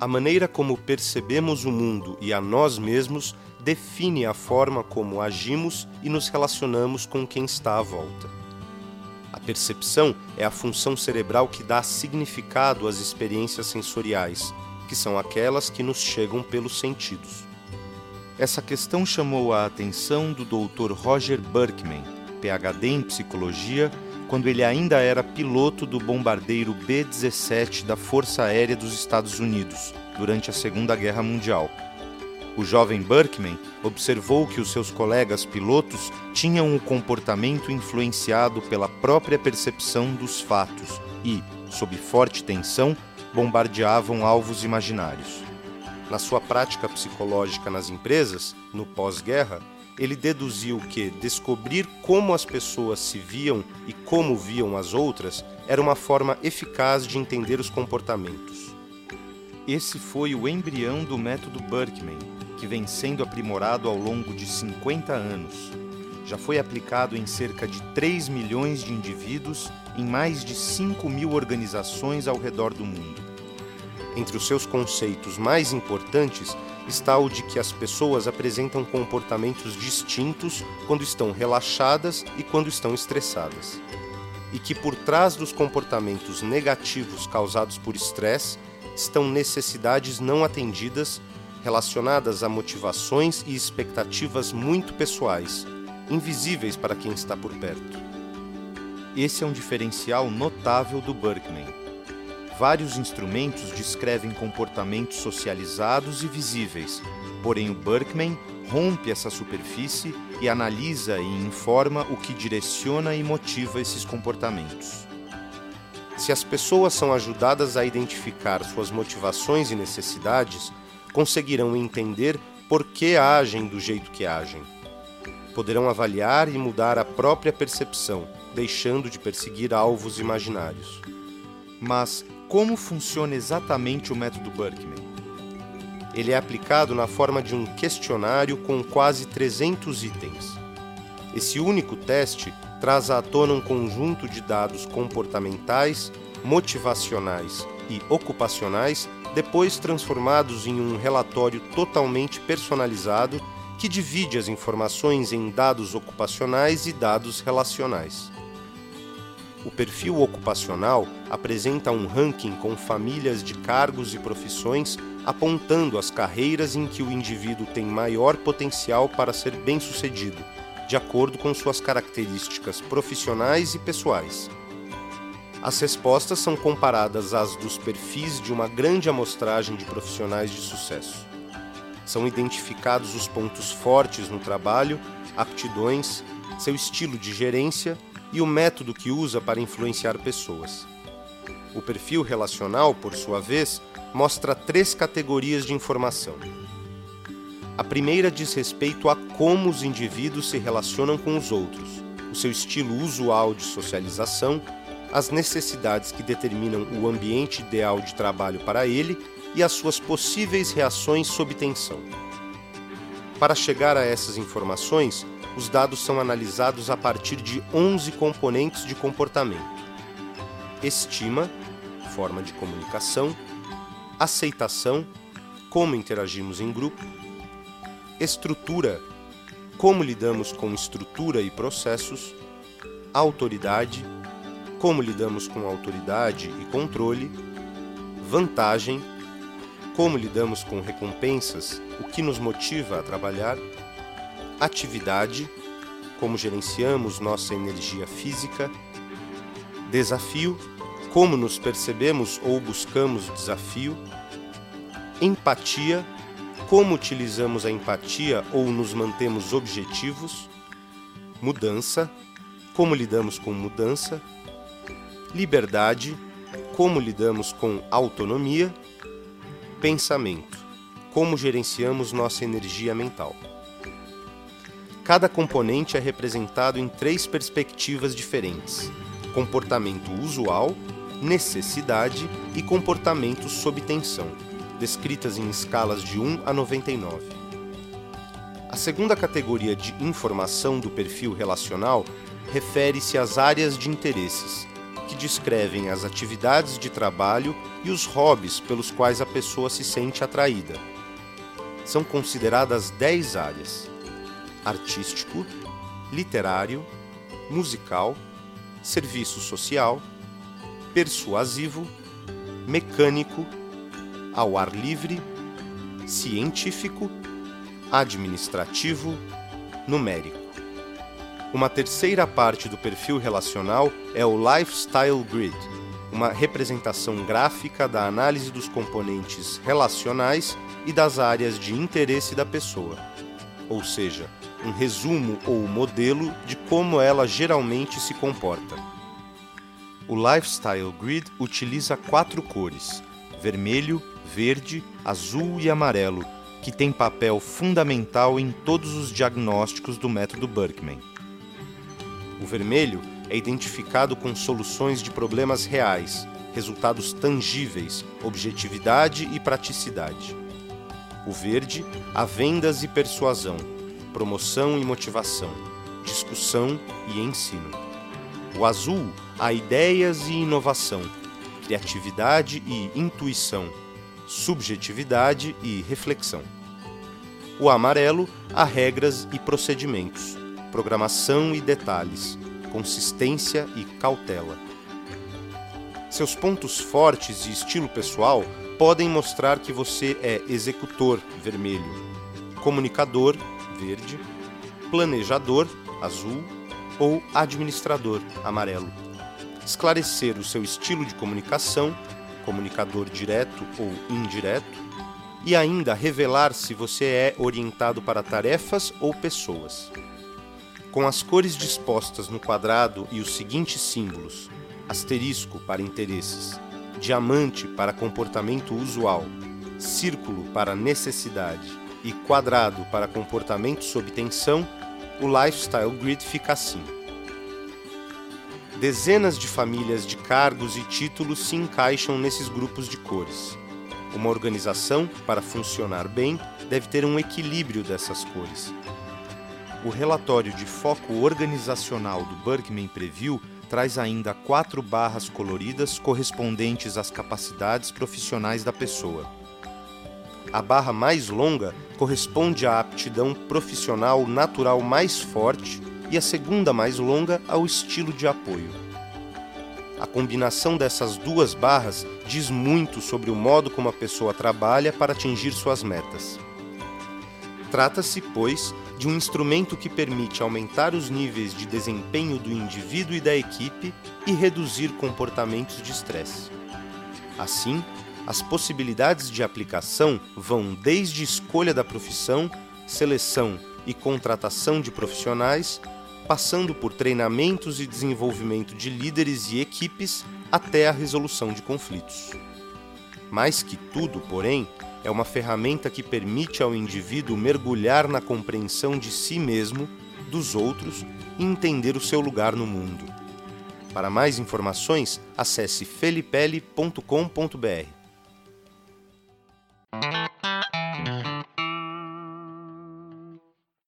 A maneira como percebemos o mundo e a nós mesmos define a forma como agimos e nos relacionamos com quem está à volta. A percepção é a função cerebral que dá significado às experiências sensoriais, que são aquelas que nos chegam pelos sentidos. Essa questão chamou a atenção do Dr. Roger Birkman, PhD em Psicologia, quando ele ainda era piloto do bombardeiro B-17 da Força Aérea dos Estados Unidos, durante a Segunda Guerra Mundial. O jovem Birkman observou que os seus colegas pilotos tinham um comportamento influenciado pela própria percepção dos fatos e, sob forte tensão, bombardeavam alvos imaginários. Na sua prática psicológica nas empresas, no pós-guerra, ele deduziu que descobrir como as pessoas se viam e como viam as outras era uma forma eficaz de entender os comportamentos. Esse foi o embrião do método Birkman, que vem sendo aprimorado ao longo de 50 anos. Já foi aplicado em cerca de 3 milhões de indivíduos em mais de 5 mil organizações ao redor do mundo. Entre os seus conceitos mais importantes está o de que as pessoas apresentam comportamentos distintos quando estão relaxadas e quando estão estressadas. E que por trás dos comportamentos negativos causados por estresse estão necessidades não atendidas relacionadas a motivações e expectativas muito pessoais, invisíveis para quem está por perto. Esse é um diferencial notável do Birkman. Vários instrumentos descrevem comportamentos socializados e visíveis, porém o Birkman rompe essa superfície e analisa e informa o que direciona e motiva esses comportamentos. Se as pessoas são ajudadas a identificar suas motivações e necessidades, conseguirão entender por que agem do jeito que agem. Poderão avaliar e mudar a própria percepção, deixando de perseguir alvos imaginários. Mas como funciona exatamente o método Birkman? Ele é aplicado na forma de um questionário com quase 300 itens. Esse único teste traz à tona um conjunto de dados comportamentais, motivacionais e ocupacionais, depois transformados em um relatório totalmente personalizado que divide as informações em dados ocupacionais e dados relacionais. O perfil ocupacional apresenta um ranking com famílias de cargos e profissões, apontando as carreiras em que o indivíduo tem maior potencial para ser bem-sucedido, de acordo com suas características profissionais e pessoais. As respostas são comparadas às dos perfis de uma grande amostragem de profissionais de sucesso. São identificados os pontos fortes no trabalho, aptidões, seu estilo de gerência e o método que usa para influenciar pessoas. O perfil relacional, por sua vez, mostra 3 categorias de informação. A primeira diz respeito a como os indivíduos se relacionam com os outros, o seu estilo usual de socialização, as necessidades que determinam o ambiente ideal de trabalho para ele e as suas possíveis reações sob tensão. Para chegar a essas informações, os dados são analisados a partir de 11 componentes de comportamento: estima, forma de comunicação, aceitação, como interagimos em grupo, estrutura, como lidamos com estrutura e processos, autoridade, como lidamos com autoridade e controle, vantagem, como lidamos com recompensas, o que nos motiva a trabalhar, atividade, como gerenciamos nossa energia física, desafio, como nos percebemos ou buscamos desafio, empatia, como utilizamos a empatia ou nos mantemos objetivos, mudança, como lidamos com mudança, liberdade, como lidamos com autonomia, pensamento, como gerenciamos nossa energia mental. Cada componente é representado em 3 perspectivas diferentes: comportamento usual, necessidade e comportamento sob tensão, descritas em escalas de 1 a 99. A segunda categoria de informação do perfil relacional refere-se às áreas de interesses, que descrevem as atividades de trabalho e os hobbies pelos quais a pessoa se sente atraída. São consideradas 10 áreas: artístico, literário, musical, serviço social, persuasivo, mecânico, ao ar livre, científico, administrativo, numérico. Uma terceira parte do perfil relacional é o Lifestyle Grid, uma representação gráfica da análise dos componentes relacionais e das áreas de interesse da pessoa, ou seja, um resumo ou modelo de como ela geralmente se comporta. O Lifestyle Grid utiliza 4 cores, vermelho, verde, azul e amarelo, que tem papel fundamental em todos os diagnósticos do método Birkman. O vermelho é identificado com soluções de problemas reais, resultados tangíveis, objetividade e praticidade. O verde, a vendas e persuasão, promoção e motivação, discussão e ensino. O azul, a ideias e inovação, criatividade e intuição, subjetividade e reflexão. O amarelo, a regras e procedimentos, programação e detalhes, consistência e cautela. Seus pontos fortes e estilo pessoal podem mostrar que você é executor, vermelho, comunicador, verde, planejador, azul, ou administrador, amarelo. Esclarecer o seu estilo de comunicação, comunicador direto ou indireto, e ainda revelar se você é orientado para tarefas ou pessoas. Com as cores dispostas no quadrado e os seguintes símbolos: asterisco para interesses, diamante para comportamento usual, círculo para necessidade e quadrado para comportamento sob tensão, o Lifestyle Grid fica assim. Dezenas de famílias de cargos e títulos se encaixam nesses grupos de cores. Uma organização, para funcionar bem, deve ter um equilíbrio dessas cores. O relatório de foco organizacional do Birkman Preview traz ainda 4 barras coloridas correspondentes às capacidades profissionais da pessoa. A barra mais longa corresponde à aptidão profissional natural mais forte e a segunda mais longa ao estilo de apoio. A combinação dessas 2 barras diz muito sobre o modo como a pessoa trabalha para atingir suas metas. Trata-se, pois, de um instrumento que permite aumentar os níveis de desempenho do indivíduo e da equipe e reduzir comportamentos de estresse. Assim, as possibilidades de aplicação vão desde escolha da profissão, seleção e contratação de profissionais, passando por treinamentos e desenvolvimento de líderes e equipes até a resolução de conflitos. Mais que tudo, porém, é uma ferramenta que permite ao indivíduo mergulhar na compreensão de si mesmo, dos outros e entender o seu lugar no mundo. Para mais informações, acesse felipelli.com.br.